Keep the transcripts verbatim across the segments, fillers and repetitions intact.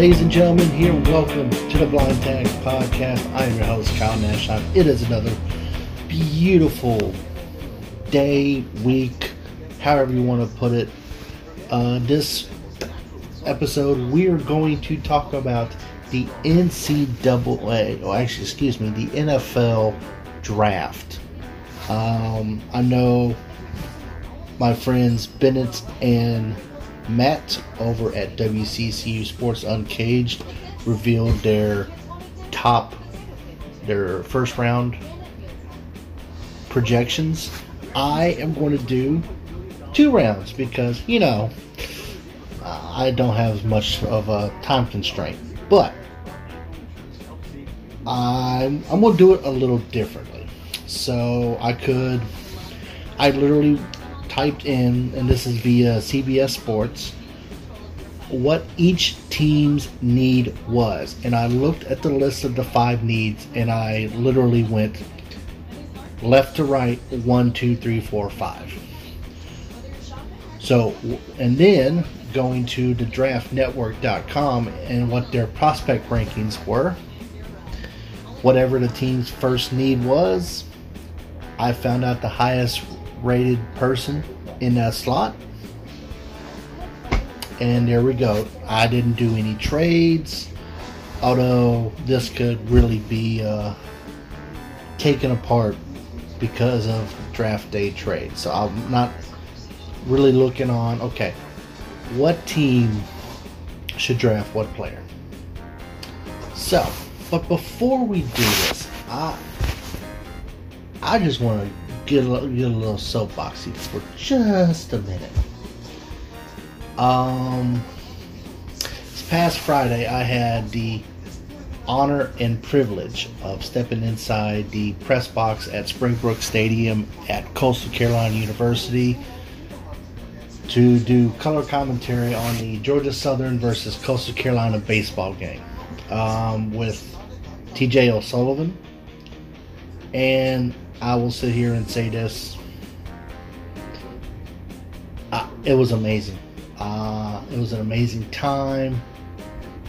Ladies and gentlemen, here, welcome to the Blind Tag Podcast. I am your host, Kyle Nash. It is another beautiful day, week, however you want to put it. Uh, this episode, we are going to talk about the N C double A, or actually, excuse me, the N F L Draft. Um, I know my friends Bennett and Matt over at W C C U Sports Uncaged revealed their top, their first round projections. I am going to do two rounds because, you know, I don't have much of a time constraint. But I'm, I'm going to do it a little differently. So I could, I literally typed in, and this is via C B S Sports, what each team's need was. And I looked at the list of the five needs, and I literally went left to right, one, two, three, four, five. So, and then going to the draft network dot com and what their prospect rankings were. Whatever the team's first need was, I found out the highest rated person in that slot, and there we go. I didn't do any trades, although this could really be uh, taken apart because of draft day trades. So I'm not really looking on, okay, what team should draft what player. So, but before we do this, I I just want to Get a, get a little soapboxy for just a minute. Um, this past Friday, I had the honor and privilege of stepping inside the press box at Springbrook Stadium at Coastal Carolina University to do color commentary on the Georgia Southern versus Coastal Carolina baseball game um, with T J O'Sullivan. And I will sit here and say this. Uh, it was amazing. Uh, it was an amazing time.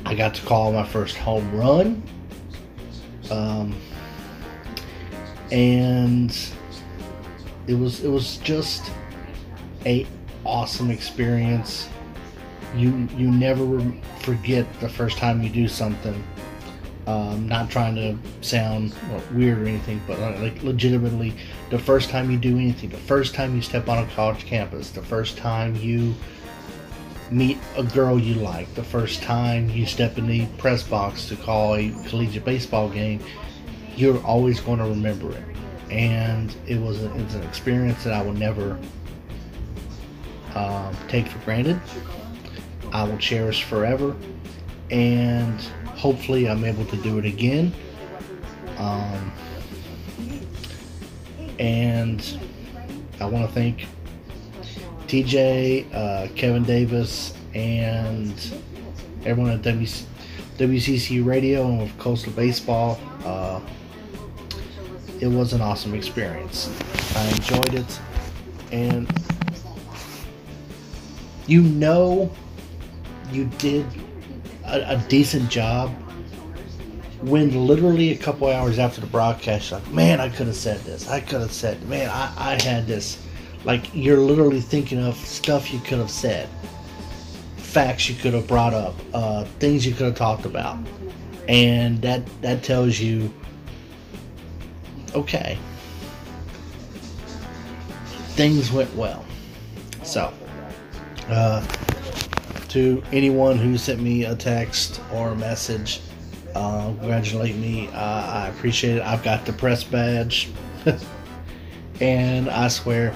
I got to call my first home run. Um, and it was it was just a awesome experience. You you never forget the first time you do something. Um, not trying to sound weird or anything, but like legitimately, the first time you do anything, the first time you step on a college campus, the first time you meet a girl you like, the first time you step in the press box to call a collegiate baseball game, you're always going to remember it. And it was, a, it was an experience that I will never um, take for granted. I will cherish forever. And hopefully I'm able to do it again. Um, and I want to thank T J, uh, Kevin Davis, and everyone at W C C Radio and with Coastal Baseball. Uh, it was an awesome experience. I enjoyed it. And you know you did A, a decent job when literally a couple hours after the broadcast, like, man, I could have said this. I could have said, man, I, I had this. Like, you're literally thinking of stuff you could have said, facts you could have brought up, uh, things you could have talked about. And that, that tells you, okay, things went well. So, uh, to anyone who sent me a text or a message, uh, congratulate me. Uh, I appreciate it. I've got the press badge. And I swear,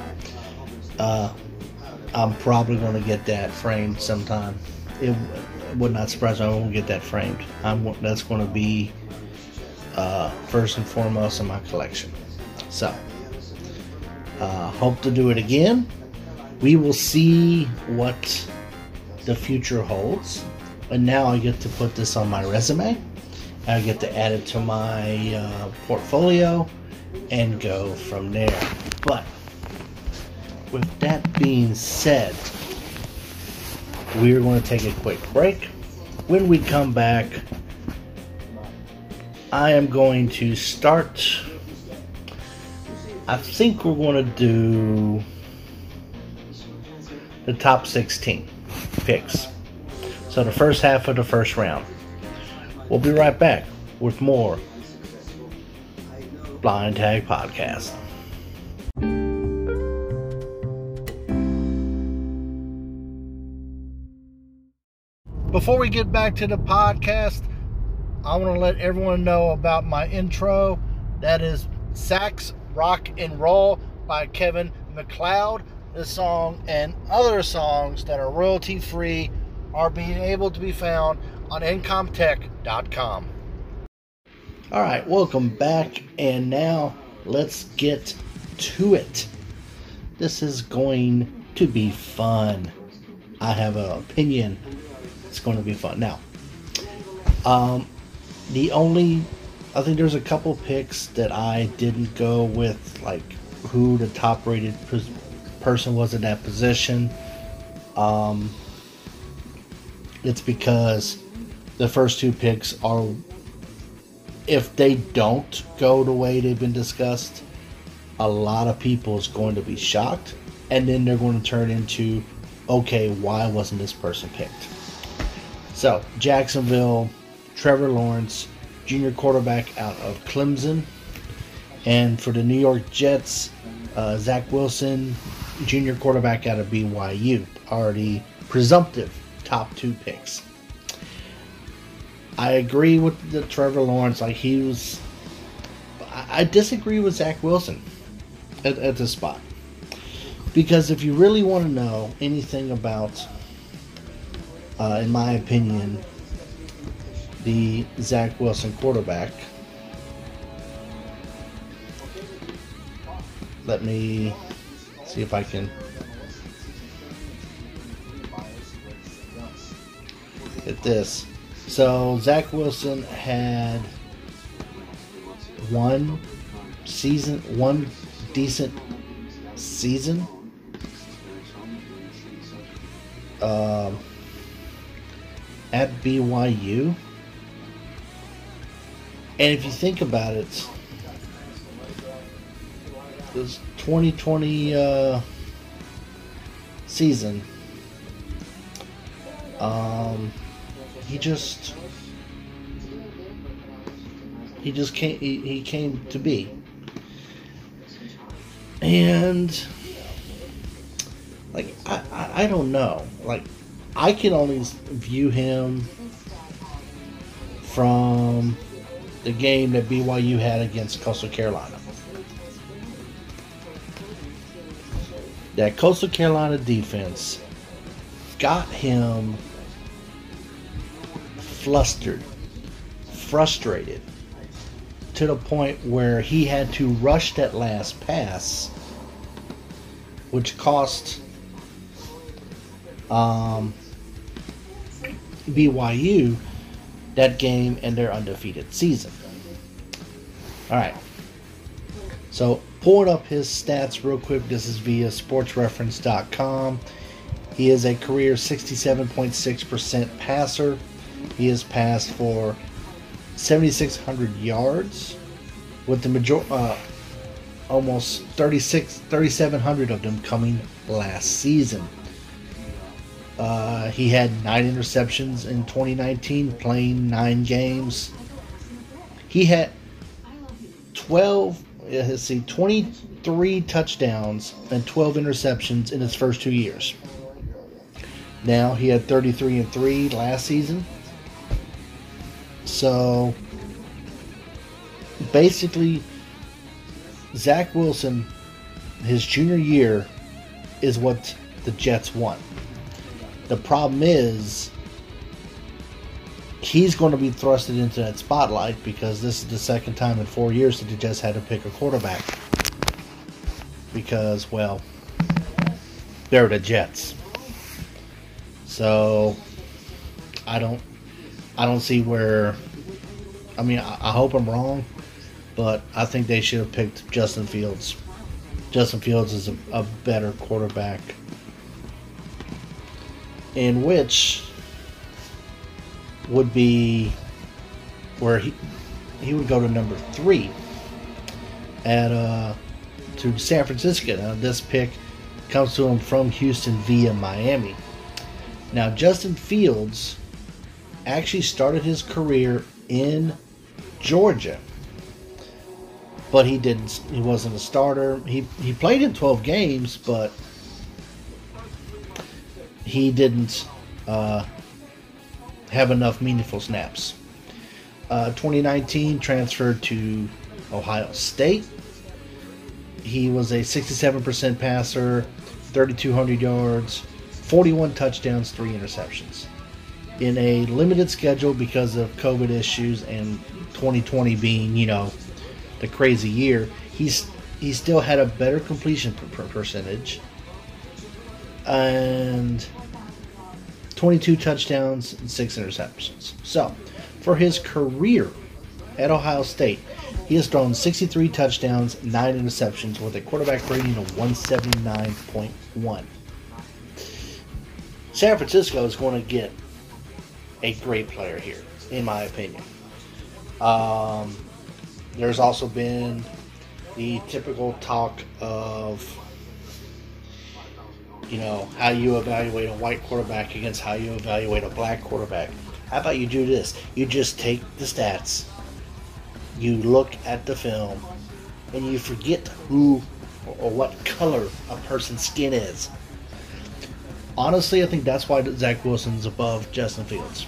uh, I'm probably going to get that framed sometime. It, it would not surprise me. I won't get that framed. I'm, that's going to be uh, first and foremost in my collection. So, uh, hope to do it again. We will see what the future holds, and now I get to put this on my resume. I get to add it to my uh, portfolio and go from there. But with that being said, we're going to take a quick break. when we come back, I am going to start. I think we're going to do the top sixteen picks. So the first half of the first round. We'll be right back with more Blind Tag Podcast. Before we get back to the podcast, I want to let everyone know about my intro. That is Sax Rock and Roll by Kevin MacLeod. This song and other songs that are royalty free are being able to be found on incomtech dot com. All right, welcome back, and now let's get to it. This is going to be fun. I have an opinion. It's going to be fun. Now, um, the only, I think there's a couple picks that I didn't go with, like who the top rated pres- person was in that position. Um, it's because the first two picks are, if they don't go the way they've been discussed, a lot of people is going to be shocked, and then they're going to turn into, okay, why wasn't this person picked? So, Jacksonville, Trevor Lawrence, junior quarterback out of Clemson. And for the New York Jets, uh, Zach Wilson, junior quarterback out of B Y U, are the presumptive top two picks. I agree with the Trevor Lawrence. Like he was, I disagree with Zach Wilson at, at this spot, because if you really want to know anything about, uh, in my opinion, the Zach Wilson quarterback, let me see if I can. At this. So, Zach Wilson had one season, one decent season. Uh, at B Y U. And if you think about it, this twenty twenty uh, season, um... He just, he just came, he, he came to be. And, like, I, I, I don't know. Like, I can only view him from the game that B Y U had against Coastal Carolina. That Coastal Carolina defense got him flustered, frustrated, to the point where he had to rush that last pass, which cost um, B Y U that game and their undefeated season. All right. So, pulling up his stats real quick. This is via sports reference dot com. He is a career sixty-seven point six percent passer. He has passed for seventy-six hundred yards, with the major uh, almost thirty-six, thirty-seven hundred of them coming last season. Uh, he had nine interceptions in twenty nineteen, playing nine games. He had twelve, let's see, twenty-three touchdowns and twelve interceptions in his first two years. Now he had thirty-three and three last season. So, basically, Zach Wilson, his junior year, is what the Jets want. The problem is, he's going to be thrusted into that spotlight, because this is the second time in four years that the Jets had to pick a quarterback. Because, well, they're the Jets. So, I don't... I don't see where, I mean, I, I hope I'm wrong, but I think they should have picked Justin Fields. Justin Fields is a, a better quarterback, in which would be where he he would go to number three at uh, to San Francisco. Now this pick comes to him from Houston via Miami. Now Justin Fields actually started his career in Georgia, but he didn't. He wasn't a starter. He he played in twelve games, but he didn't uh, have enough meaningful snaps. Uh, twenty nineteen transferred to Ohio State. He was a sixty-seven percent passer, thirty-two hundred yards, forty-one touchdowns, three interceptions. In a limited schedule because of COVID issues and twenty twenty being, you know, the crazy year, he's he still had a better completion per- percentage and twenty-two touchdowns and six interceptions. So, for his career at Ohio State, he has thrown sixty-three touchdowns, nine interceptions with a quarterback rating of one seventy-nine point one. San Francisco is going to get a great player here, in my opinion. Um, there's also been the typical talk of, you know, how you evaluate a white quarterback against how you evaluate a black quarterback. How about you do this? You just take the stats, you look at the film, and you forget who or what color a person's skin is. Honestly, I think that's why Zach Wilson's above Justin Fields.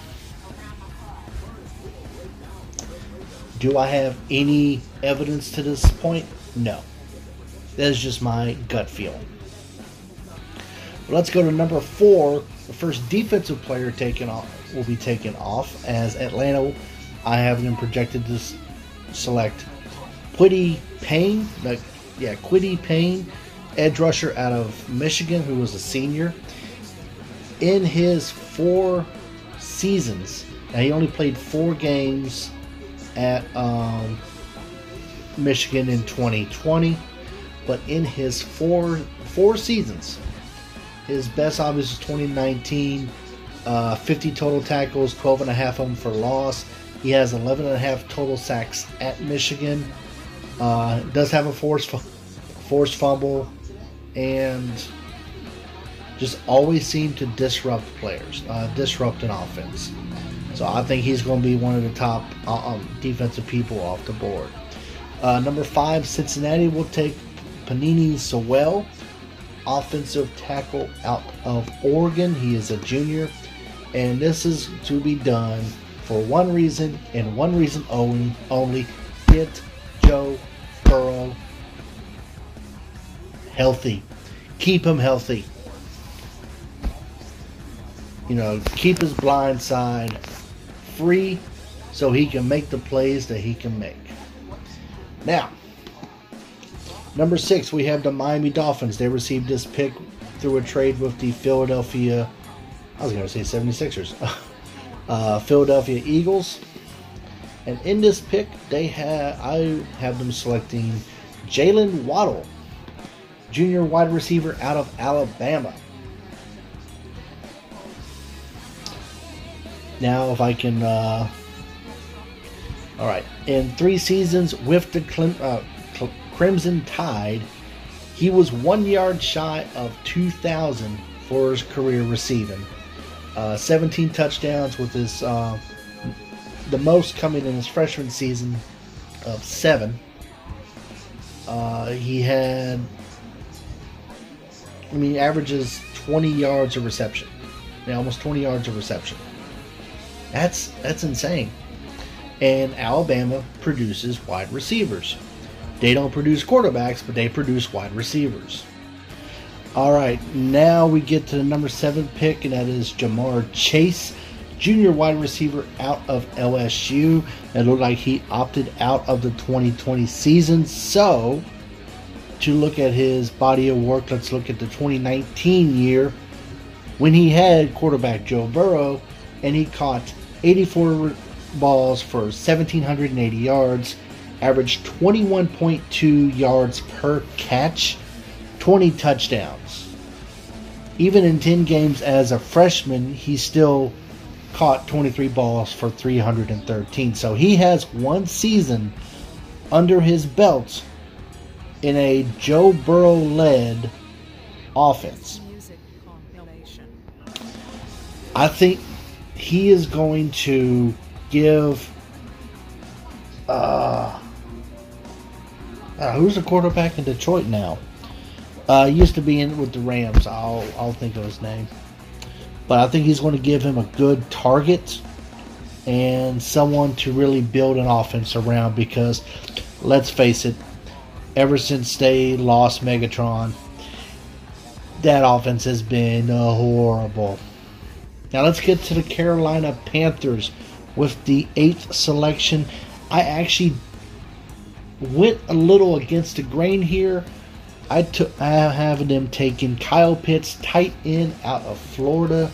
Do I have any evidence to this point? No. That's just my gut feeling. But let's go to number four. The first defensive player taken off will be taken off as Atlanta. I have them projected to select Kwity Paye. Like, yeah, Kwity Paye, edge rusher out of Michigan, who was a senior. In his four seasons, now he only played four games at um, Michigan in twenty twenty, but in his four four seasons, his best obvious was twenty nineteen, uh, fifty total tackles, twelve and a half of them for loss. He has eleven and a half total sacks at Michigan. Uh, does have a forced forced fumble, and just always seem to disrupt players, uh, disrupt an offense. So I think he's going to be one of the top uh, defensive people off the board. Uh, number five, Cincinnati will take Panini Sewell, offensive tackle out of Oregon. He is a junior, and this is to be done for one reason and one reason only, only get Joe Burrow healthy. Keep him healthy. You know, keep his blind side free so he can make the plays that he can make. Now, number six, we have the Miami Dolphins. They received this pick through a trade with the Philadelphia, I was going to say 76ers, uh, Philadelphia Eagles. And in this pick, they have I have them selecting Jaylen Waddle, junior wide receiver out of Alabama. Now, if I can, uh, all right. In three seasons with the Clim, uh, Cl- Crimson Tide, he was one yard shy of two thousand for his career receiving. Uh, seventeen touchdowns with his, uh, the most coming in his freshman season of seven. Uh, he had, I mean, averages twenty yards of reception. Now, almost twenty yards of reception. That's that's insane. And Alabama produces wide receivers. They don't produce quarterbacks, but they produce wide receivers. All right, now we get to the number seven pick, and that is Jamar Chase, junior wide receiver out of L S U. It looked like he opted out of the twenty twenty season. So, to look at his body of work, let's look at the twenty nineteen year when he had quarterback Joe Burrow, and he caught eighty-four balls for one thousand seven hundred eighty yards, averaged twenty-one point two yards per catch, twenty touchdowns. Even in ten games as a freshman, he still caught twenty-three balls for three hundred thirteen. So he has one season under his belt in a Joe Burrow-led offense. I think he is going to give... Uh, uh, who's the quarterback in Detroit now? Uh, he used to be in with the Rams. I'll I'll think of his name. But I think he's going to give him a good target and someone to really build an offense around, because let's face it, ever since they lost Megatron, that offense has been horrible. Now let's get to the Carolina Panthers with the eighth selection. I actually went a little against the grain here. I took, I have them taking Kyle Pitts, tight end out of Florida.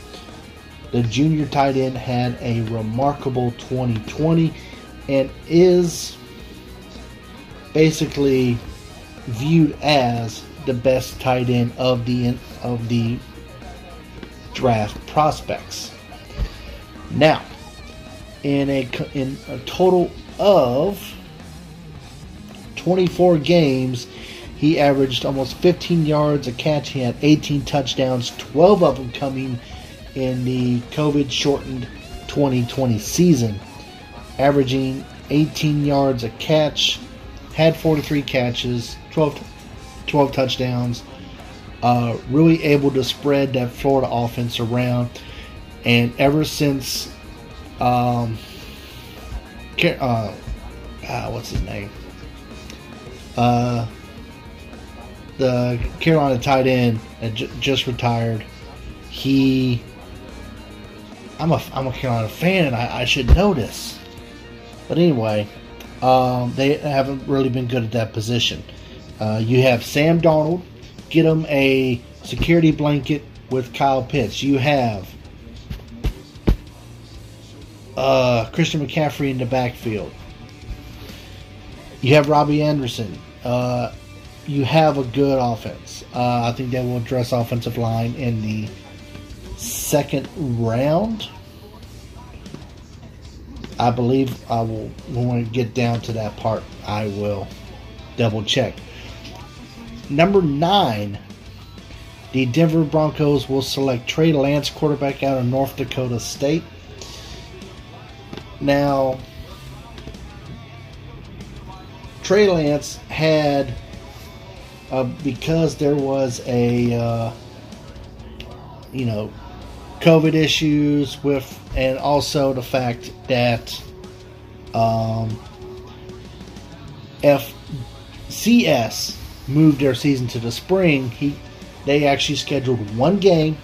The junior tight end had a remarkable twenty twenty and is basically viewed as the best tight end of the of the draft prospects. Now, in a in a total of twenty-four games, he averaged almost fifteen yards a catch. He had eighteen touchdowns, twelve of them coming in the COVID-shortened twenty twenty season. Averaging eighteen yards a catch, had forty-three catches, twelve, twelve touchdowns. Uh, really able to spread that Florida offense around. And ever since... Um, Uh, ah, what's his name? Uh, the Carolina tight end that j- just retired. He, I'm a I'm a Carolina fan, and I, I should know this. But anyway, um, they haven't really been good at that position. Uh, you have Sam Darnold. Get him a security blanket with Kyle Pitts. You have Uh, Christian McCaffrey in the backfield. You have Robbie Anderson. Uh, you have a good offense. Uh, I think they will address offensive line in the second round. I believe I will when we get down to that part, I will double check. Number nine, the Denver Broncos will select Trey Lance, quarterback out of North Dakota State. Now, Trey Lance had, uh, because there was a, uh, you know, COVID issues with, and also the fact that um, F C S moved their season to the spring, he they actually scheduled one game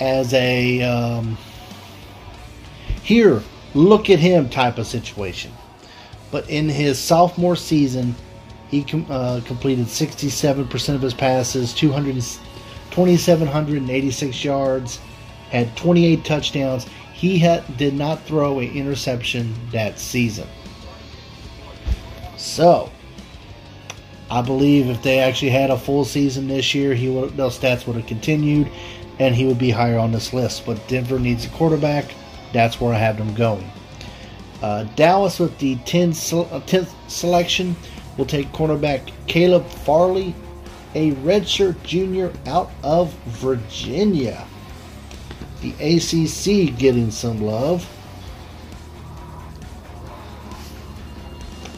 as a, um, here, look at him type of situation. But in his sophomore season, he com- uh, completed sixty-seven percent of his passes, two thousand seven hundred eighty-six yards, had twenty-eight touchdowns. He ha- did not throw an interception that season. So, I believe if they actually had a full season this year, he would those stats would have continued, and he would be higher on this list. But Denver needs a quarterback. That's where I have them going. Uh, Dallas with the tenth, tenth selection will take cornerback Caleb Farley, a redshirt junior out of Virginia. The A C C getting some love.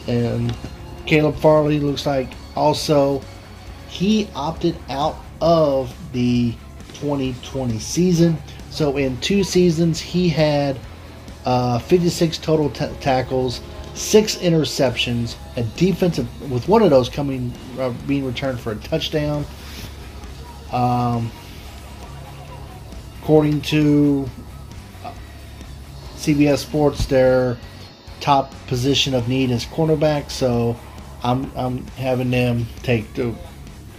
And Caleb Farley looks like also he opted out of the twenty twenty season. So in two seasons, he had uh, fifty-six total t- tackles, six interceptions, a defensive with one of those coming uh, being returned for a touchdown. Um, according to C B S Sports, their top position of need is cornerback. So I'm I'm having them take the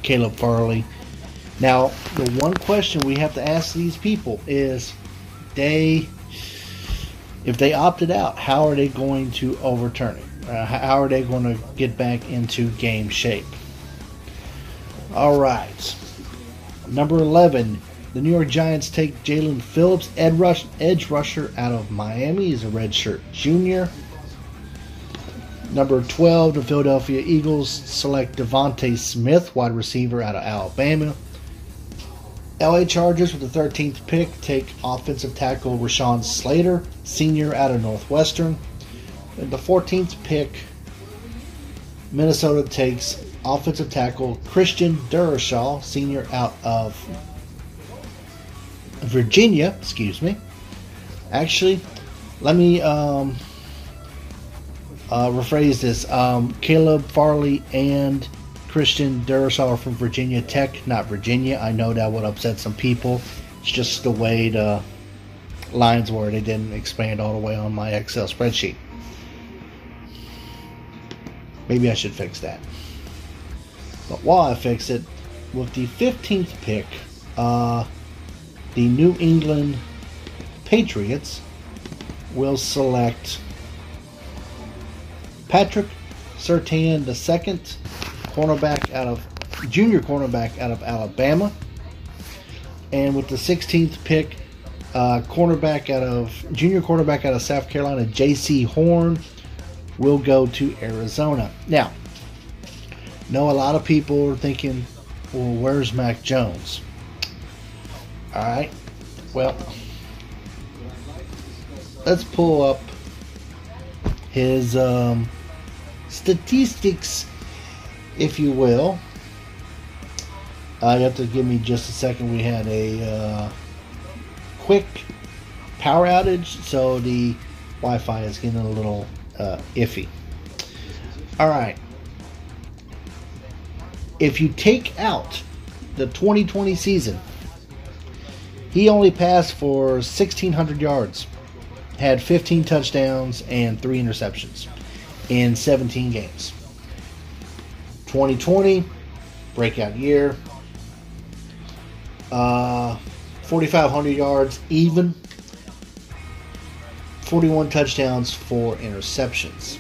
Caleb Farley. Now, the one question we have to ask these people is, they, if they opted out, how are they going to overturn it? Uh, how are they going to get back into game shape? All right. Number eleven, The New York Giants take Jalen Phillips, ed rush, edge rusher out of Miami. He's a redshirt junior. Number twelve, the Philadelphia Eagles select Devontae Smith, wide receiver out of Alabama. L A Chargers with the thirteenth pick take offensive tackle Rashawn Slater, senior out of Northwestern. And the fourteenth pick, Minnesota takes offensive tackle Christian Durashaw, senior out of Virginia, excuse me. Actually, let me um, uh, rephrase this. Um, Caleb Farley and Christian Durashaw are from Virginia Tech, not Virginia. I know that would upset some people. It's just the way the lines were. They didn't expand all the way on my Excel spreadsheet. Maybe I should fix that. But while I fix it, with the fifteenth pick, uh, the New England Patriots will select Patrick Surtain the second, cornerback out of junior cornerback out of Alabama. And with the sixteenth pick, uh, cornerback out of junior cornerback out of South Carolina, J C Horn, will go to Arizona. Now, know a lot of people are thinking, well, where's Mac Jones? All right. Well, let's pull up his um, statistics, if you will. Uh, you have to give me just a second. We had a uh, quick power outage, so the Wi-Fi is getting a little uh, iffy. All right. If you take out the twenty twenty season, he only passed for sixteen hundred yards, had fifteen touchdowns and three interceptions in seventeen games. twenty twenty, breakout year, uh, forty-five hundred yards even, forty-one touchdowns, four interceptions.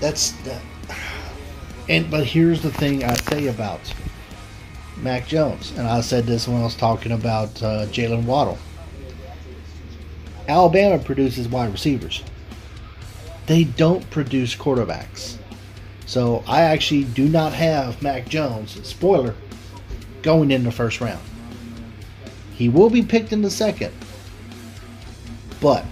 That's that. And but here's the thing I say about Mac Jones, and I said this when I was talking about uh, Jaylen Waddle. Alabama produces wide receivers. They don't produce quarterbacks. So I actually do not have Mac Jones, spoiler, going in the first round. He will be picked in the second, but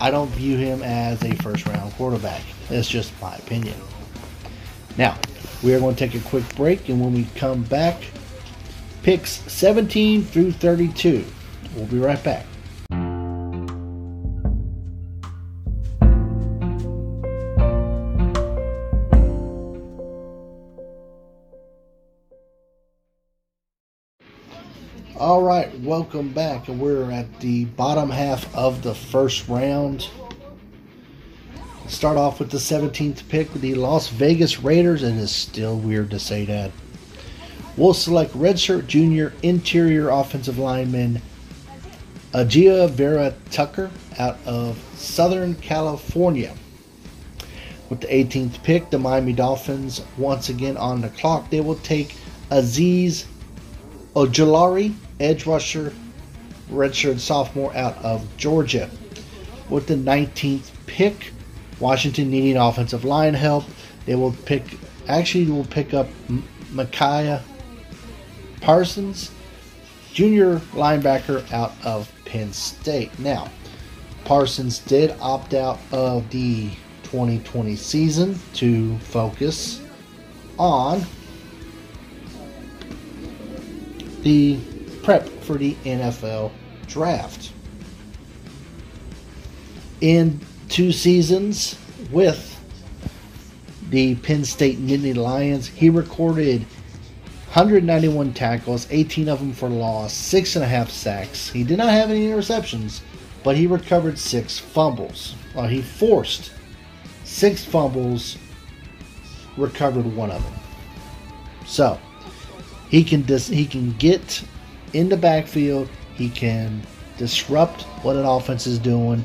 I don't view him as a first round quarterback. That's just my opinion. Now, we are going to take a quick break, and when we come back, picks seventeen through thirty-two. We'll be right back. All right, welcome back, and we're at the bottom half of the first round. Start off with the seventeenth pick, the Las Vegas Raiders, and it's still weird to say that. We'll select redshirt junior interior offensive lineman Ajia Vera Tucker out of Southern California. With the eighteenth pick, the Miami Dolphins once again on the clock. They will take Azeez Ojulari, edge rusher, redshirt sophomore out of Georgia. With the nineteenth pick, Washington needing offensive line help. They will pick, actually will pick up M- Micaiah Parsons, junior linebacker out of Penn State. Now, Parsons did opt out of the twenty twenty season to focus on the prep for the N F L draft. In two seasons with the Penn State Nittany Lions, he recorded one hundred ninety-one tackles, eighteen of them for loss, six and a half sacks. He did not have any interceptions, but he recovered six fumbles. Uh, he forced six fumbles, recovered one of them. So he can dis- he can get in the backfield. He can disrupt what an offense is doing.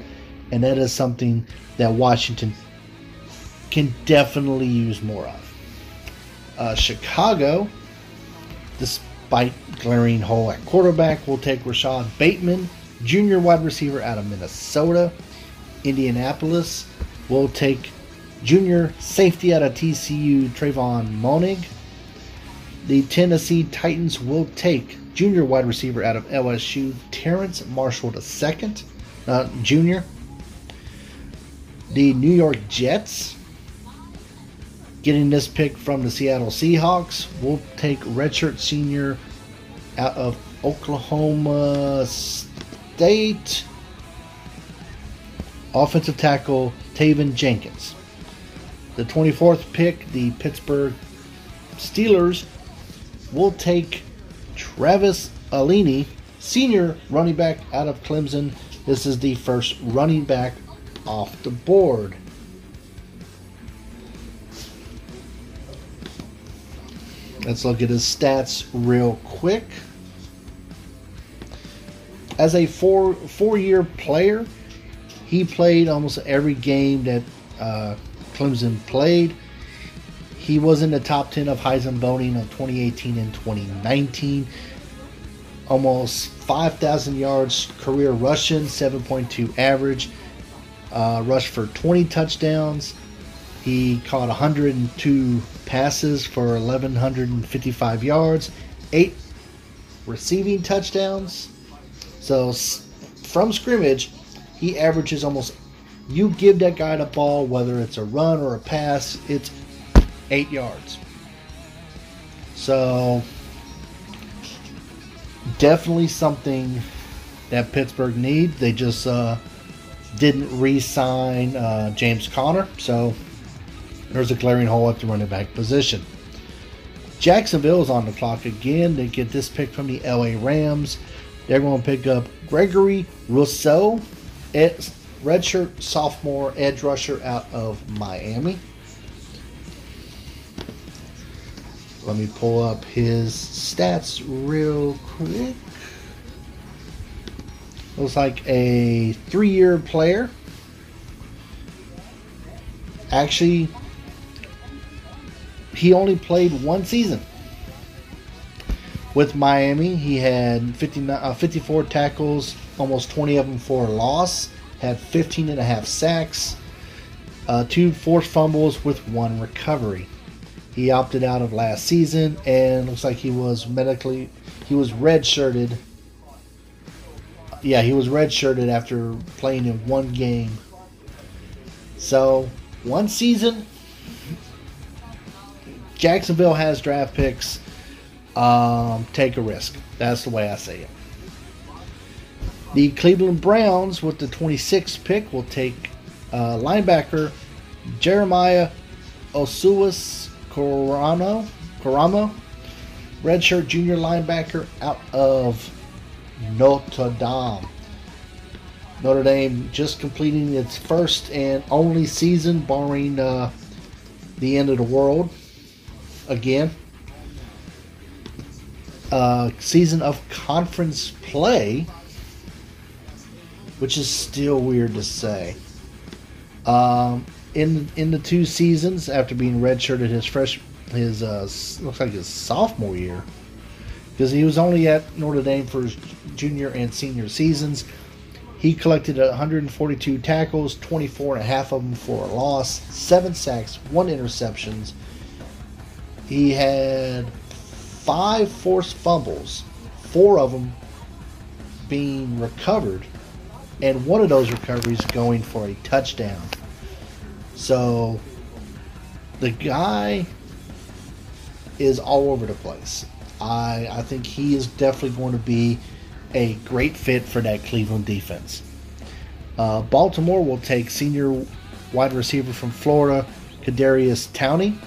And that is something that Washington can definitely use more of. Uh, Chicago Despite glaring hole at quarterback, we'll take Rashad Bateman, junior wide receiver out of Minnesota. Indianapolis will take junior safety out of T C U, Trayvon Monig. The Tennessee Titans will take junior wide receiver out of L S U, Terrence Marshall the second, uh, junior. The New York Jets, getting this pick from the Seattle Seahawks, will take redshirt senior out of Oklahoma State, offensive tackle Taven Jenkins. The twenty-fourth pick, the Pittsburgh Steelers will take Travis Alini, senior running back out of Clemson. This is the first running back off the board. Let's look at his stats real quick. As a four four-year player, he played almost every game that uh, Clemson played. He was in the top ten of Heisman voting in twenty eighteen and twenty nineteen. Almost five thousand yards career rushing, seven point two average. Uh, rushed for twenty touchdowns. He caught one hundred two passes for eleven fifty-five yards, eight receiving touchdowns. So from scrimmage, he averages almost, you give that guy the ball, whether it's a run or a pass, it's eight yards. So definitely something that Pittsburgh need. They just uh, didn't re-sign uh, James Conner, so there's a glaring hole at the running back position. Jacksonville is on the clock again. They get this pick from the L A Rams. They're going to pick up Gregory Rousseau, redshirt sophomore edge rusher out of Miami. Let me pull up his stats real quick. Looks like a three-year player. Actually, he only played one season with Miami. He had fifty-nine, uh, fifty-four tackles, almost twenty of them for a loss. Had fifteen and a half sacks, uh, two forced fumbles with one recovery. He opted out of last season, and looks like he was medically he was redshirted. Yeah, he was redshirted after playing in one game. So, one season, Jacksonville has draft picks. Um, take a risk. That's the way I say it. The Cleveland Browns, with the twenty-sixth pick, will take uh, linebacker Jeremiah Osuas-Coramo, Coramo, redshirt junior linebacker out of Notre Dame. Notre Dame just completing its first and only season, barring uh, the end of the world again. Uh, season of conference play, which is still weird to say. Um, in in the two seasons after being redshirted, his fresh his uh, looks like his sophomore year, because he was only at Notre Dame for his junior and senior seasons. He collected one hundred forty-two tackles, twenty-four and a half of them for a loss, seven sacks, one interceptions. He had five forced fumbles, four of them being recovered, and one of those recoveries going for a touchdown. So the guy is all over the place. I, I think he is definitely going to be a great fit for that Cleveland defense. Uh, Baltimore will take senior wide receiver from Florida, Kadarius Toney.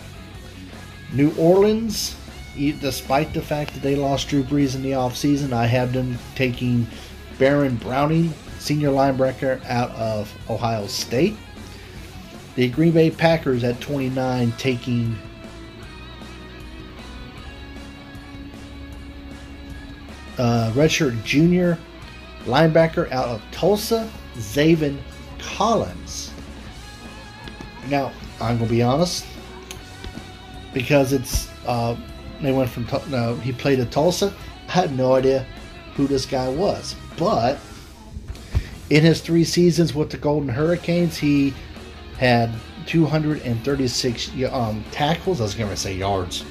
New Orleans, despite the fact that they lost Drew Brees in the offseason, I have them taking Baron Browning, senior linebacker out of Ohio State. The Green Bay Packers at twenty-nine taking Uh, redshirt junior linebacker out of Tulsa, Zaven Collins. Now, I'm going to be honest, because it's uh, They went from no, he played at Tulsa. I had no idea who this guy was, but in his three seasons with the Golden Hurricanes, he had two hundred thirty-six um, tackles. I was going to say yards.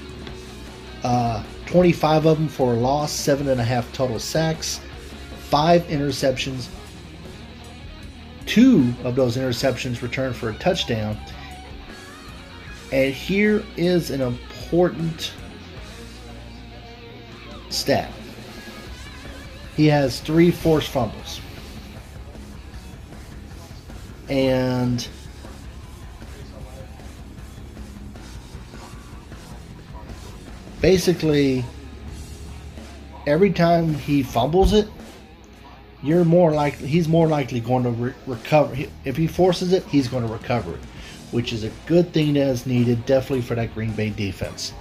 Uh, twenty-five of them for a loss, seven and a half total sacks, five interceptions. Two of those interceptions returned for a touchdown. And here is an important stat. He has three forced fumbles. And basically, every time he fumbles it, you're more likely, he's more likely going to re- recover. If he forces it, he's going to recover it, which is a good thing that is needed, definitely, for that Green Bay defense.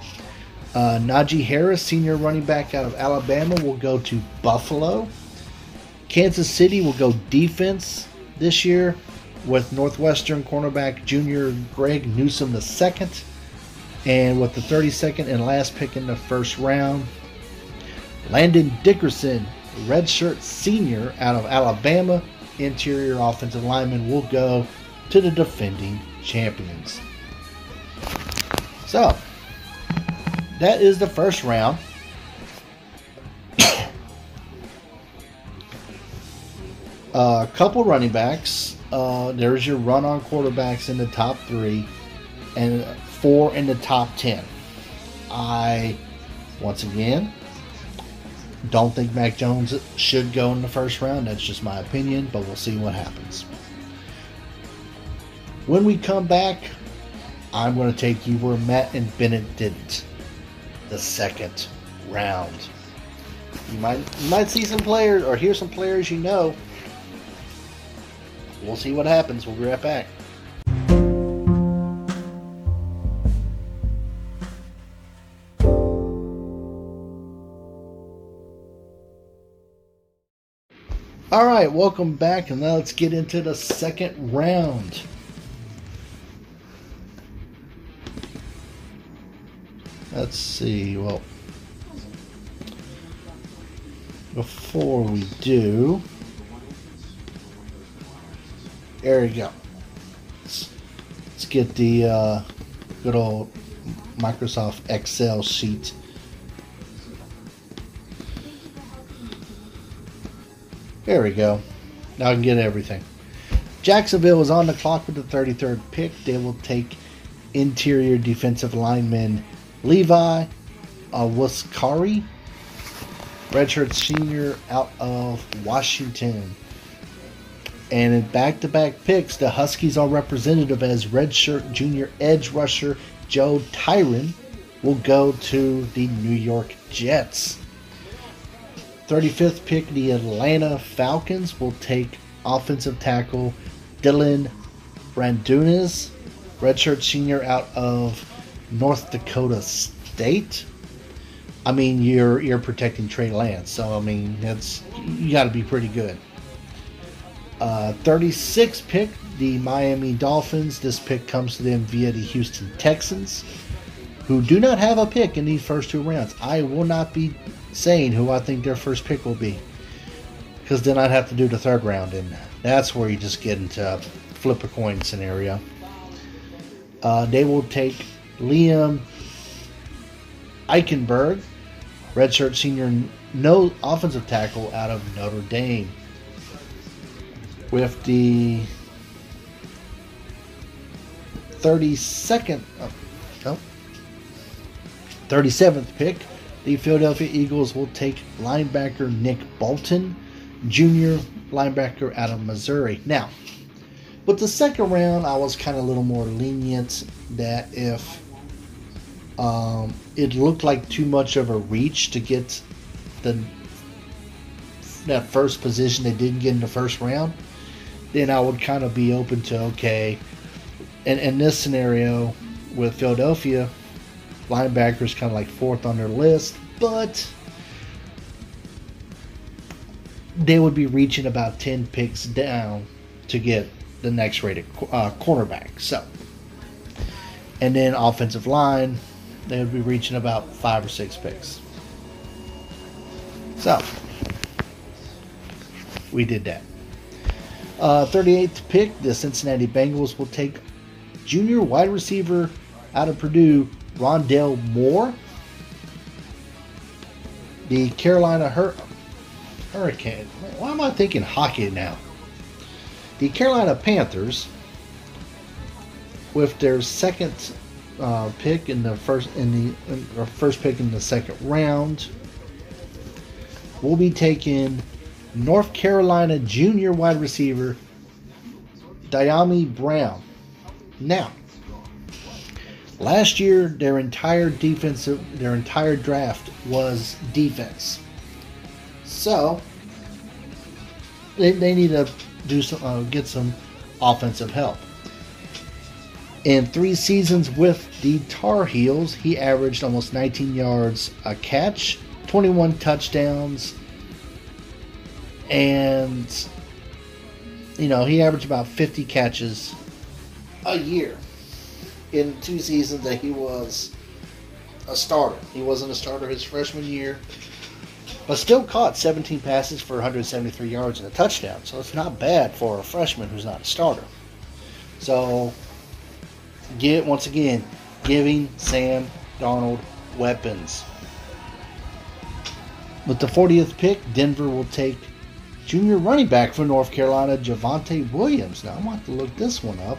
Uh, Najee Harris, senior running back out of Alabama, will go to Buffalo. Kansas City will go defense this year with Northwestern cornerback junior Greg Newsome the second. And with the thirty-second and last pick in the first round, Landon Dickerson, redshirt senior out of Alabama, interior offensive lineman, will go to the defending champions. So, that is the first round. A couple running backs. Uh, there's your run-on quarterbacks in the top three and four in the top ten. I, once again, don't think Mac Jones should go in the first round. That's just my opinion, but we'll see what happens. When we come back, I'm going to take you where Matt and Bennett didn't. The second round. You might, you might see some players or hear some players you know. We'll see what happens. We'll be right back. All right, welcome back, and now let's get into the second round. Let's see, well, before we do, there we go. Let's, let's get the uh, good old Microsoft Excel sheet. There we go. Now I can get everything. Jacksonville is on the clock with the thirty-third pick. They will take interior defensive lineman Levi Awuskari, redshirt senior out of Washington. And in back-to-back picks, the Huskies are representative as redshirt junior edge rusher Joe Tyron will go to the New York Jets. thirty-fifth pick, the Atlanta Falcons will take offensive tackle Dylan Brandunez, redshirt senior out of North Dakota State. I mean, you're you're protecting Trey Lance, so I mean, that's, you got to be pretty good. Uh, thirty-sixth pick, the Miami Dolphins. This pick comes to them via the Houston Texans, who do not have a pick in these first two rounds. I will not be saying who I think their first pick will be, because then I'd have to do the third round, and that's where you just get into a flip a coin scenario. Uh, they will take Liam Eichenberg, redshirt senior no offensive tackle out of Notre Dame. With the thirty-second, oh, no, thirty-seventh pick, the Philadelphia Eagles will take linebacker Nick Bolton, junior linebacker out of Missouri. Now, with the second round, I was kind of a little more lenient that if um, it looked like too much of a reach to get the that first position they didn't get in the first round, then I would kind of be open to, okay, and in this scenario with Philadelphia, linebackers kind of like fourth on their list, but they would be reaching about ten picks down to get the next rated uh, cornerback. So, and then offensive line, they would be reaching about five or six picks. So, we did that. Uh, thirty-eighth pick, the Cincinnati Bengals will take junior wide receiver out of Purdue, Rondale Moore. The Carolina Hur- Hurricane. Why am I thinking hockey now? The Carolina Panthers, with their second uh, pick in the first in the in, or first pick in the second round, will be taking North Carolina junior wide receiver Diami Brown. Now, last year their entire defensive their entire draft was defense, so they, they need to do some uh, get some offensive help. In three seasons with the Tar Heels, he averaged almost nineteen yards a catch, twenty-one touchdowns, and, you know, he averaged about fifty catches a year in two seasons that he was a starter. He wasn't a starter his freshman year, but still caught seventeen passes for one hundred seventy-three yards and a touchdown, so it's not bad for a freshman who's not a starter. So, Get once again, giving Sam Darnold weapons. With the fortieth pick, Denver will take junior running back for North Carolina, Javonte Williams. Now, I'm going to have to look this one up.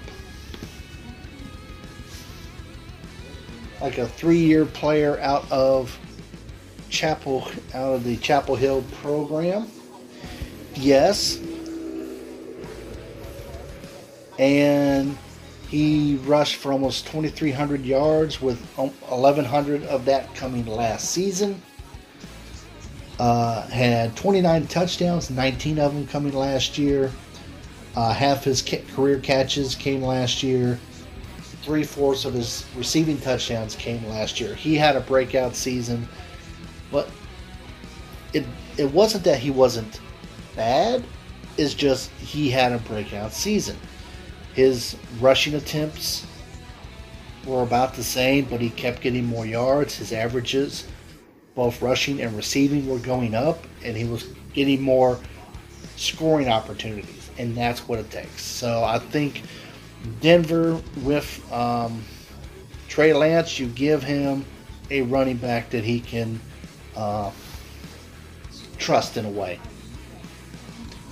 Like a three-year player out of Chapel, out of the Chapel Hill program. Yes. And he rushed for almost twenty-three hundred yards, with eleven hundred of that coming last season. Uh, had twenty-nine touchdowns, nineteen of them coming last year. Uh, half his ca- career catches came last year. Three-fourths of his receiving touchdowns came last year. He had a breakout season, but it it wasn't that he wasn't bad. It's just he had a breakout season. His rushing attempts were about the same, but he kept getting more yards. His averages, both rushing and receiving, were going up, and he was getting more scoring opportunities, and that's what it takes. So I think Denver, with um, Trey Lance, you give him a running back that he can uh, trust in a way.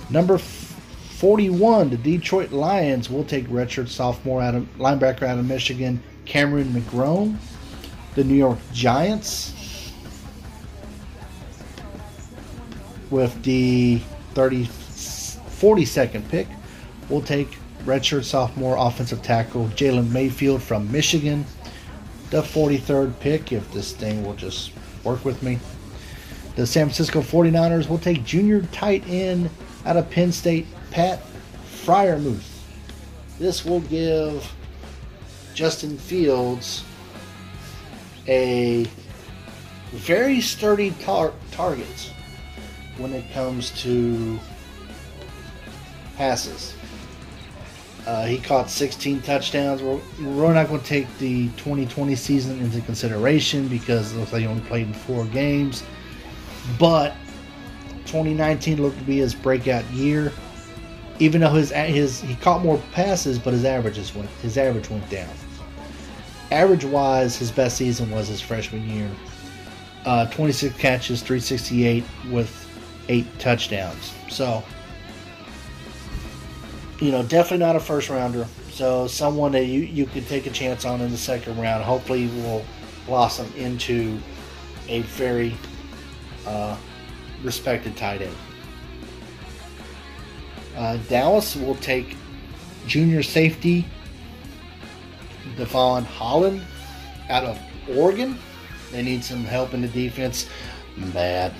Number four. forty-one, the Detroit Lions will take redshirt sophomore out of, linebacker out of Michigan, Cameron McGrone. The New York Giants, with the forty-second pick, will take redshirt sophomore offensive tackle Jalen Mayfield from Michigan. The forty-third pick, if this thing will just work with me, the San Francisco forty-niners will take junior tight end out of Penn State, Pat Fryermuth. This will give Justin Fields a very sturdy tar- target when it comes to passes. Uh, he caught sixteen touchdowns. We're, we're not going to take the twenty twenty season into consideration because it looks like he only played in four games. But twenty nineteen looked to be his breakout year. Even though his his he caught more passes, but his averages went his average went down. Average wise, his best season was his freshman year. Uh, twenty-six catches, three sixty-eight with eight touchdowns. So, you know, definitely not a first rounder. So someone that you, you could take a chance on in the second round. Hopefully, will blossom into a very uh, respected tight end. Uh, Dallas will take junior safety Devon Holland out of Oregon. They need some help in the defense. Bad.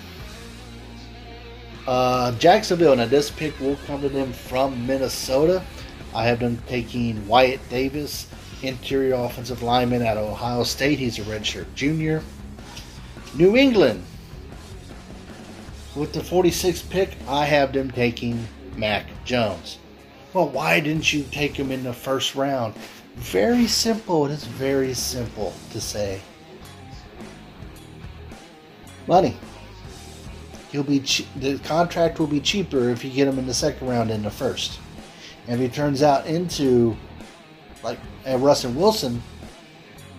Uh, Jacksonville, now this pick will come to them from Minnesota. I have them taking Wyatt Davis, interior offensive lineman out of Ohio State. He's a redshirt junior. New England, with the forty-sixth pick, I have them taking Mac Jones. Well, why didn't you take him in the first round? Very simple. It is very simple to say money. He'll be che- the contract will be cheaper if you get him in the second round than the first. And if he turns out into like a Russell Wilson,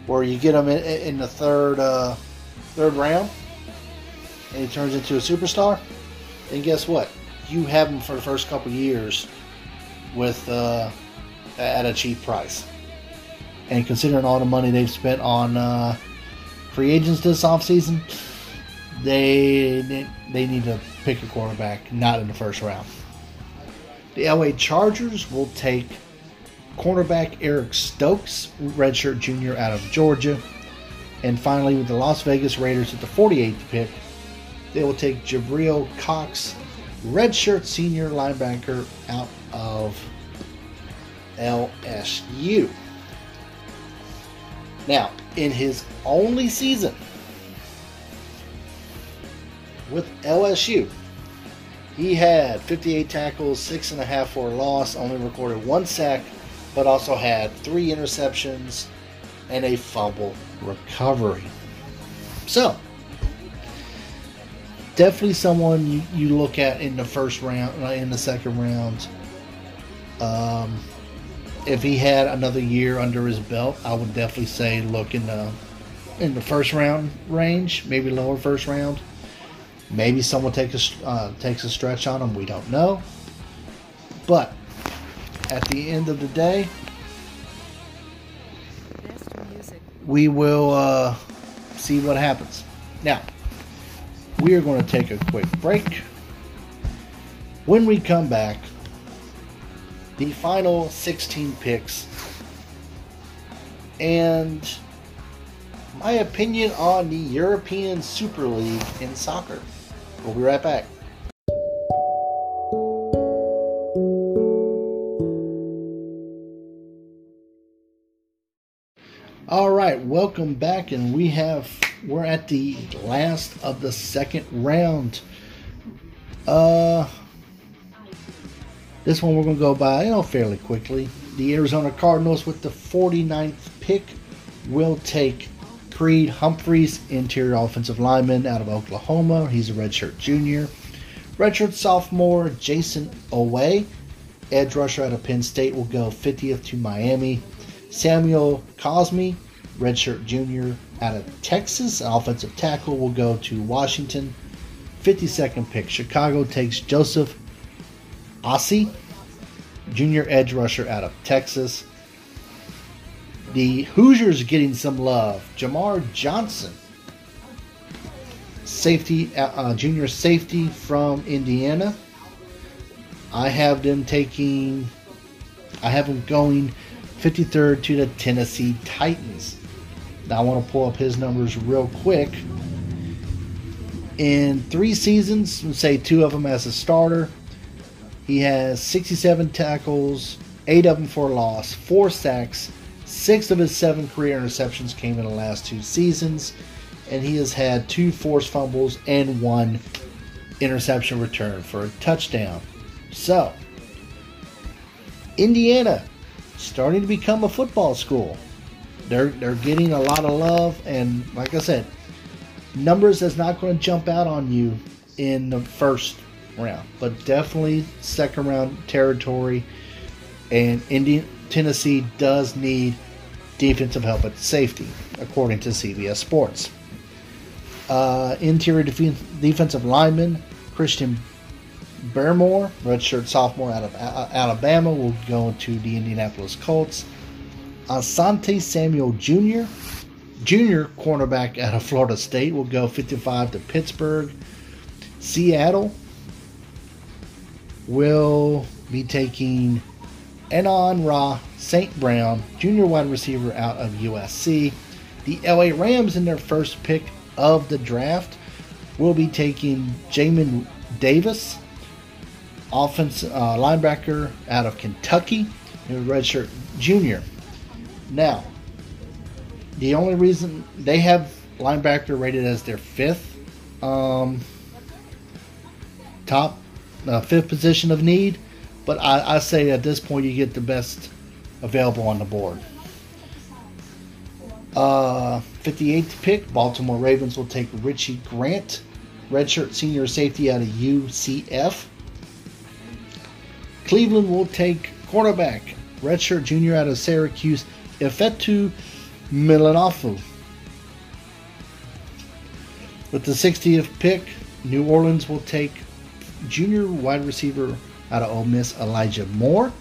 where you get him in, in the third uh, third round, and he turns into a superstar, then guess what? You have him for the first couple years with uh, at a cheap price. And considering all the money they've spent on uh, free agents this offseason, they, they they need to pick a quarterback, not in the first round. The L A Chargers will take cornerback Eric Stokes, redshirt junior out of Georgia. And finally, with the Las Vegas Raiders at the forty-eighth pick, they will take Jabril Cox, redshirt senior linebacker out of L S U. Now, in his only season with L S U, he had fifty-eight tackles, six and a half for a loss, only recorded one sack, but also had three interceptions and a fumble recovery. So, definitely someone you, you look at in the first round, in the second round. Um, if he had another year under his belt, I would definitely say look in the in the first round range, maybe lower first round. Maybe someone takes a, uh, takes a stretch on him. We don't know. But at the end of the day, we will uh, see what happens. Now, we are going to take a quick break. When we come back, the final sixteen picks and my opinion on the European Super League in soccer. We'll be right back. All right, welcome back, and we have we're at the last of the second round. Uh, this one we're going to go by, you know, fairly quickly. The Arizona Cardinals with the forty-ninth pick will take Creed Humphreys, interior offensive lineman out of Oklahoma. He's a redshirt junior. Redshirt sophomore Jason Oweh, edge rusher out of Penn State, will go fiftieth to Miami. Samuel Cosmi, redshirt junior out of Texas, an offensive tackle, will go to Washington. fifty-second pick. Chicago takes Joseph Ossie, junior edge rusher out of Texas. The Hoosiers getting some love. Jamar Johnson, safety, uh, junior safety from Indiana. I have them taking, I have them going fifty-third to the Tennessee Titans. Now I want to pull up his numbers real quick. In three seasons, say two of them as a starter, he has sixty-seven tackles, eight of them for a loss, four sacks, six of his seven career interceptions came in the last two seasons, and he has had two forced fumbles and one interception return for a touchdown. So, Indiana, starting to become a football school. They're they're getting a lot of love, and like I said, numbers is not going to jump out on you in the first round, but definitely second round territory. And Indiana, Tennessee does need defensive help at safety, according to C B S Sports. Uh, interior def- defensive lineman Christian Barmore, redshirt sophomore out of Alabama, will go to the Indianapolis Colts. Asante Samuel Junior, junior cornerback out of Florida State, will go fifty-five to Pittsburgh. Seattle will be taking Anon Ra Saint Brown, junior wide receiver out of U S C. The L A Rams, in their first pick of the draft, will be taking Jamin Davis, offense uh, linebacker out of Kentucky, and redshirt junior. Now, the only reason they have linebacker rated as their fifth um, top uh, fifth position of need, but I, I say at this point you get the best available on the board. Uh, fifty-eighth pick, Baltimore Ravens will take Richie Grant, redshirt senior safety out of U C F. Cleveland will take cornerback, redshirt junior out of Syracuse, Ifetu Milanofu. With the sixtieth pick, New Orleans will take junior wide receiver out of Ole Miss, Elijah Moore.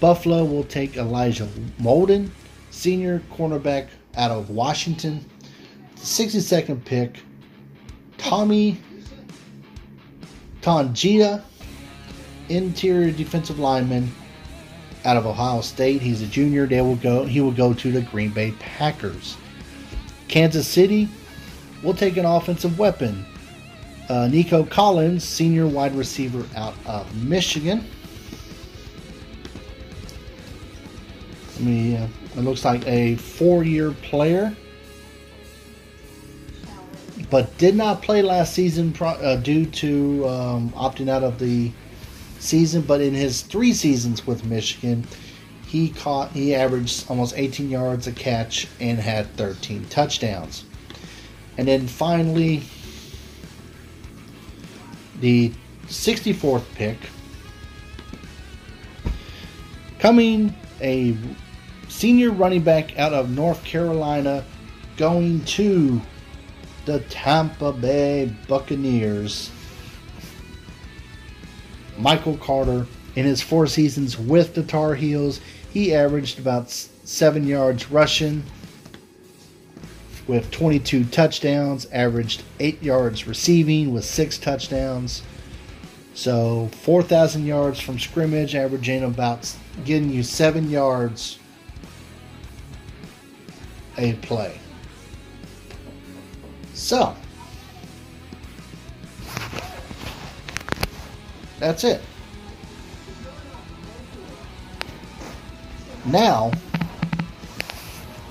Buffalo will take Elijah Molden, senior cornerback out of Washington. The sixty-second pick, Tommy Tonjita, interior defensive lineman out of Ohio State. He's a junior. They will go. He will go to the Green Bay Packers. Kansas City will take an offensive weapon, uh, Nico Collins, senior wide receiver out of Michigan. I mean, uh, it looks like a four-year player, but did not play last season pro- uh, due to um, opting out of the season. But in his three seasons with Michigan, he caught he averaged almost eighteen yards a catch and had thirteen touchdowns. And then finally, the sixty-fourth pick, coming a senior running back out of North Carolina, going to the Tampa Bay Buccaneers, Michael Carter. In his four seasons with the Tar Heels, he averaged about seven yards rushing with twenty-two touchdowns, averaged eight yards receiving with six touchdowns. So four thousand yards from scrimmage, averaging about, getting you seven yards a play. So that's it. Now,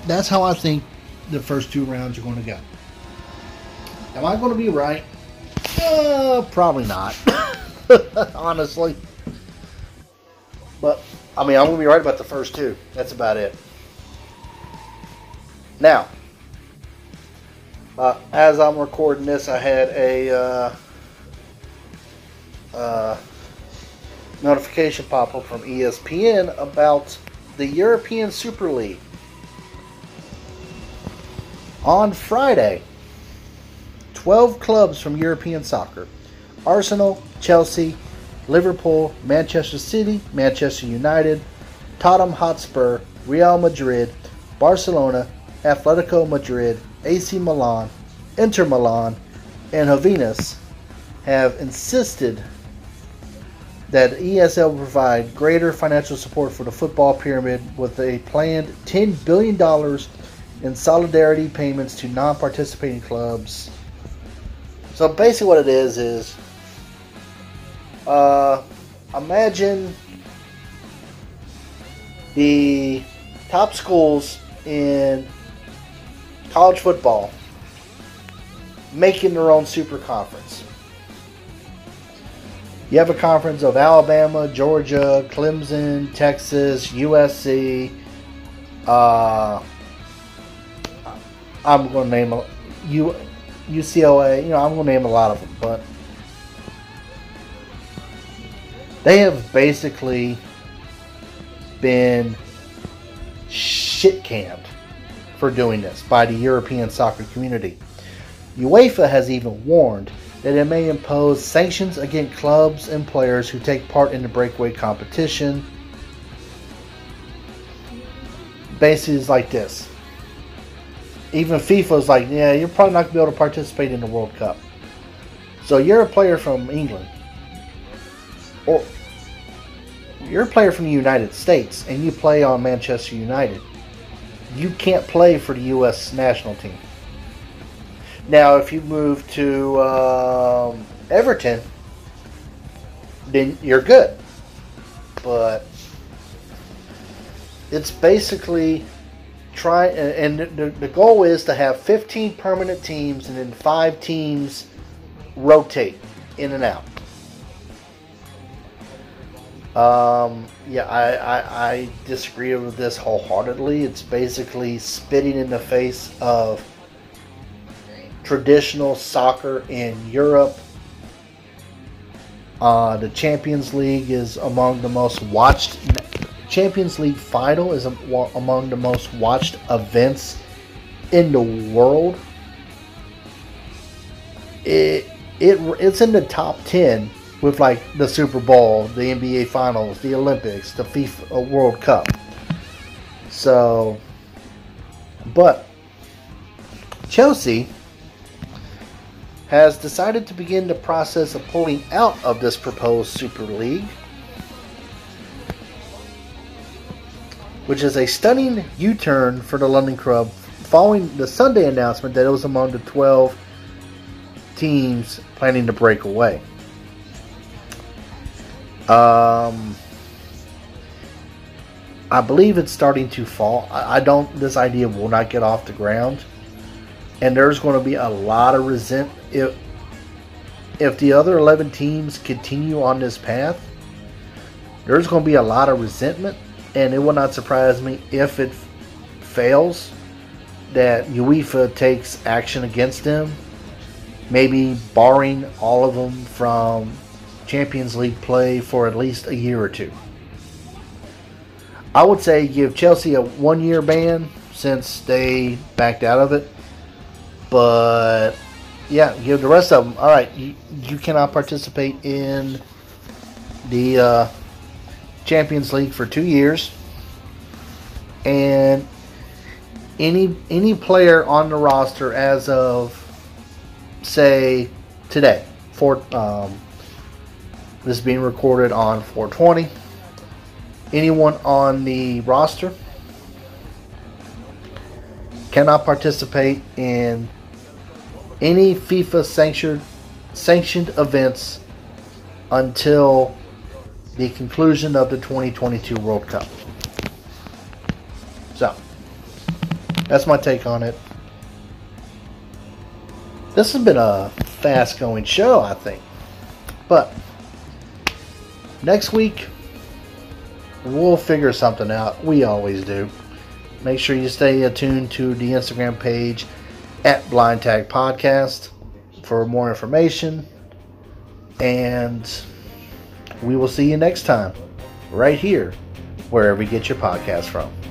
that's how I think the first two rounds are going to go. Am I going to be right? Uh, probably not. Honestly. But, I mean, I'm going to be right about the first two. That's about it. Now, uh, as I'm recording this, I had a uh, uh, notification pop up from E S P N about the European Super League. On Friday, twelve clubs from European soccer, Arsenal, Chelsea, Liverpool, Manchester City, Manchester United, Tottenham Hotspur, Real Madrid, Barcelona, Atletico Madrid, A C Milan, Inter Milan, and Juventus have insisted that E S L will provide greater financial support for the football pyramid with a planned ten billion dollars in solidarity payments to non-participating clubs. So basically what it is is, uh, imagine the top schools in college football making their own super conference. You have a conference of Alabama, Georgia, Clemson, Texas, U S C, uh... I'm going to name a, U, UCLA, you know, I'm going to name a lot of them, but they have basically been shit-canned for doing this by the European soccer community. UEFA has even warned that it may impose sanctions against clubs and players who take part in the breakaway competition. Basically, it's like this. Even FIFA's like, yeah, you're probably not going to be able to participate in the World Cup. So you're a player from England, or you're a player from the United States, and you play on Manchester United. You can't play for the U S national team. Now, if you move to um, Everton, then you're good. But it's basically... Try and the, the goal is to have fifteen permanent teams, and then five teams rotate in and out. Um, yeah, I, I, I disagree with this wholeheartedly. It's basically spitting in the face of traditional soccer in Europe. Uh, the Champions League is among the most watched. Champions League final is among the most watched events in the world. It it it's in the top ten with like the Super Bowl, the N B A Finals, the Olympics, the FIFA World Cup. So, but Chelsea has decided to begin the process of pulling out of this proposed Super League, which is a stunning U-turn for the London club following the Sunday announcement that it was among the twelve teams planning to break away. Um, I believe it's starting to fall. I, I don't, this idea will not get off the ground. And there's going to be a lot of resentment if, if the other eleven teams continue on this path. There's going to be a lot of resentment, and it will not surprise me if it fails that UEFA takes action against them, maybe barring all of them from Champions League play for at least a year or two. I would say give Chelsea a one-year ban since they backed out of it. But, yeah, give the rest of them, all right, you, you cannot participate in the uh, Champions League for two years. And any any player on the roster as of, say, today, for, um, this is being recorded on four twenty, anyone on the roster cannot participate in any FIFA sanctioned sanctioned events until the conclusion of the twenty twenty-two World Cup. So, that's my take on it. This has been a fast-going show, I think. But next week, we'll figure something out. We always do. Make sure you stay attuned to the Instagram page at Blind Tag Podcast for more information. And we will see you next time, right here, wherever you get your podcast from.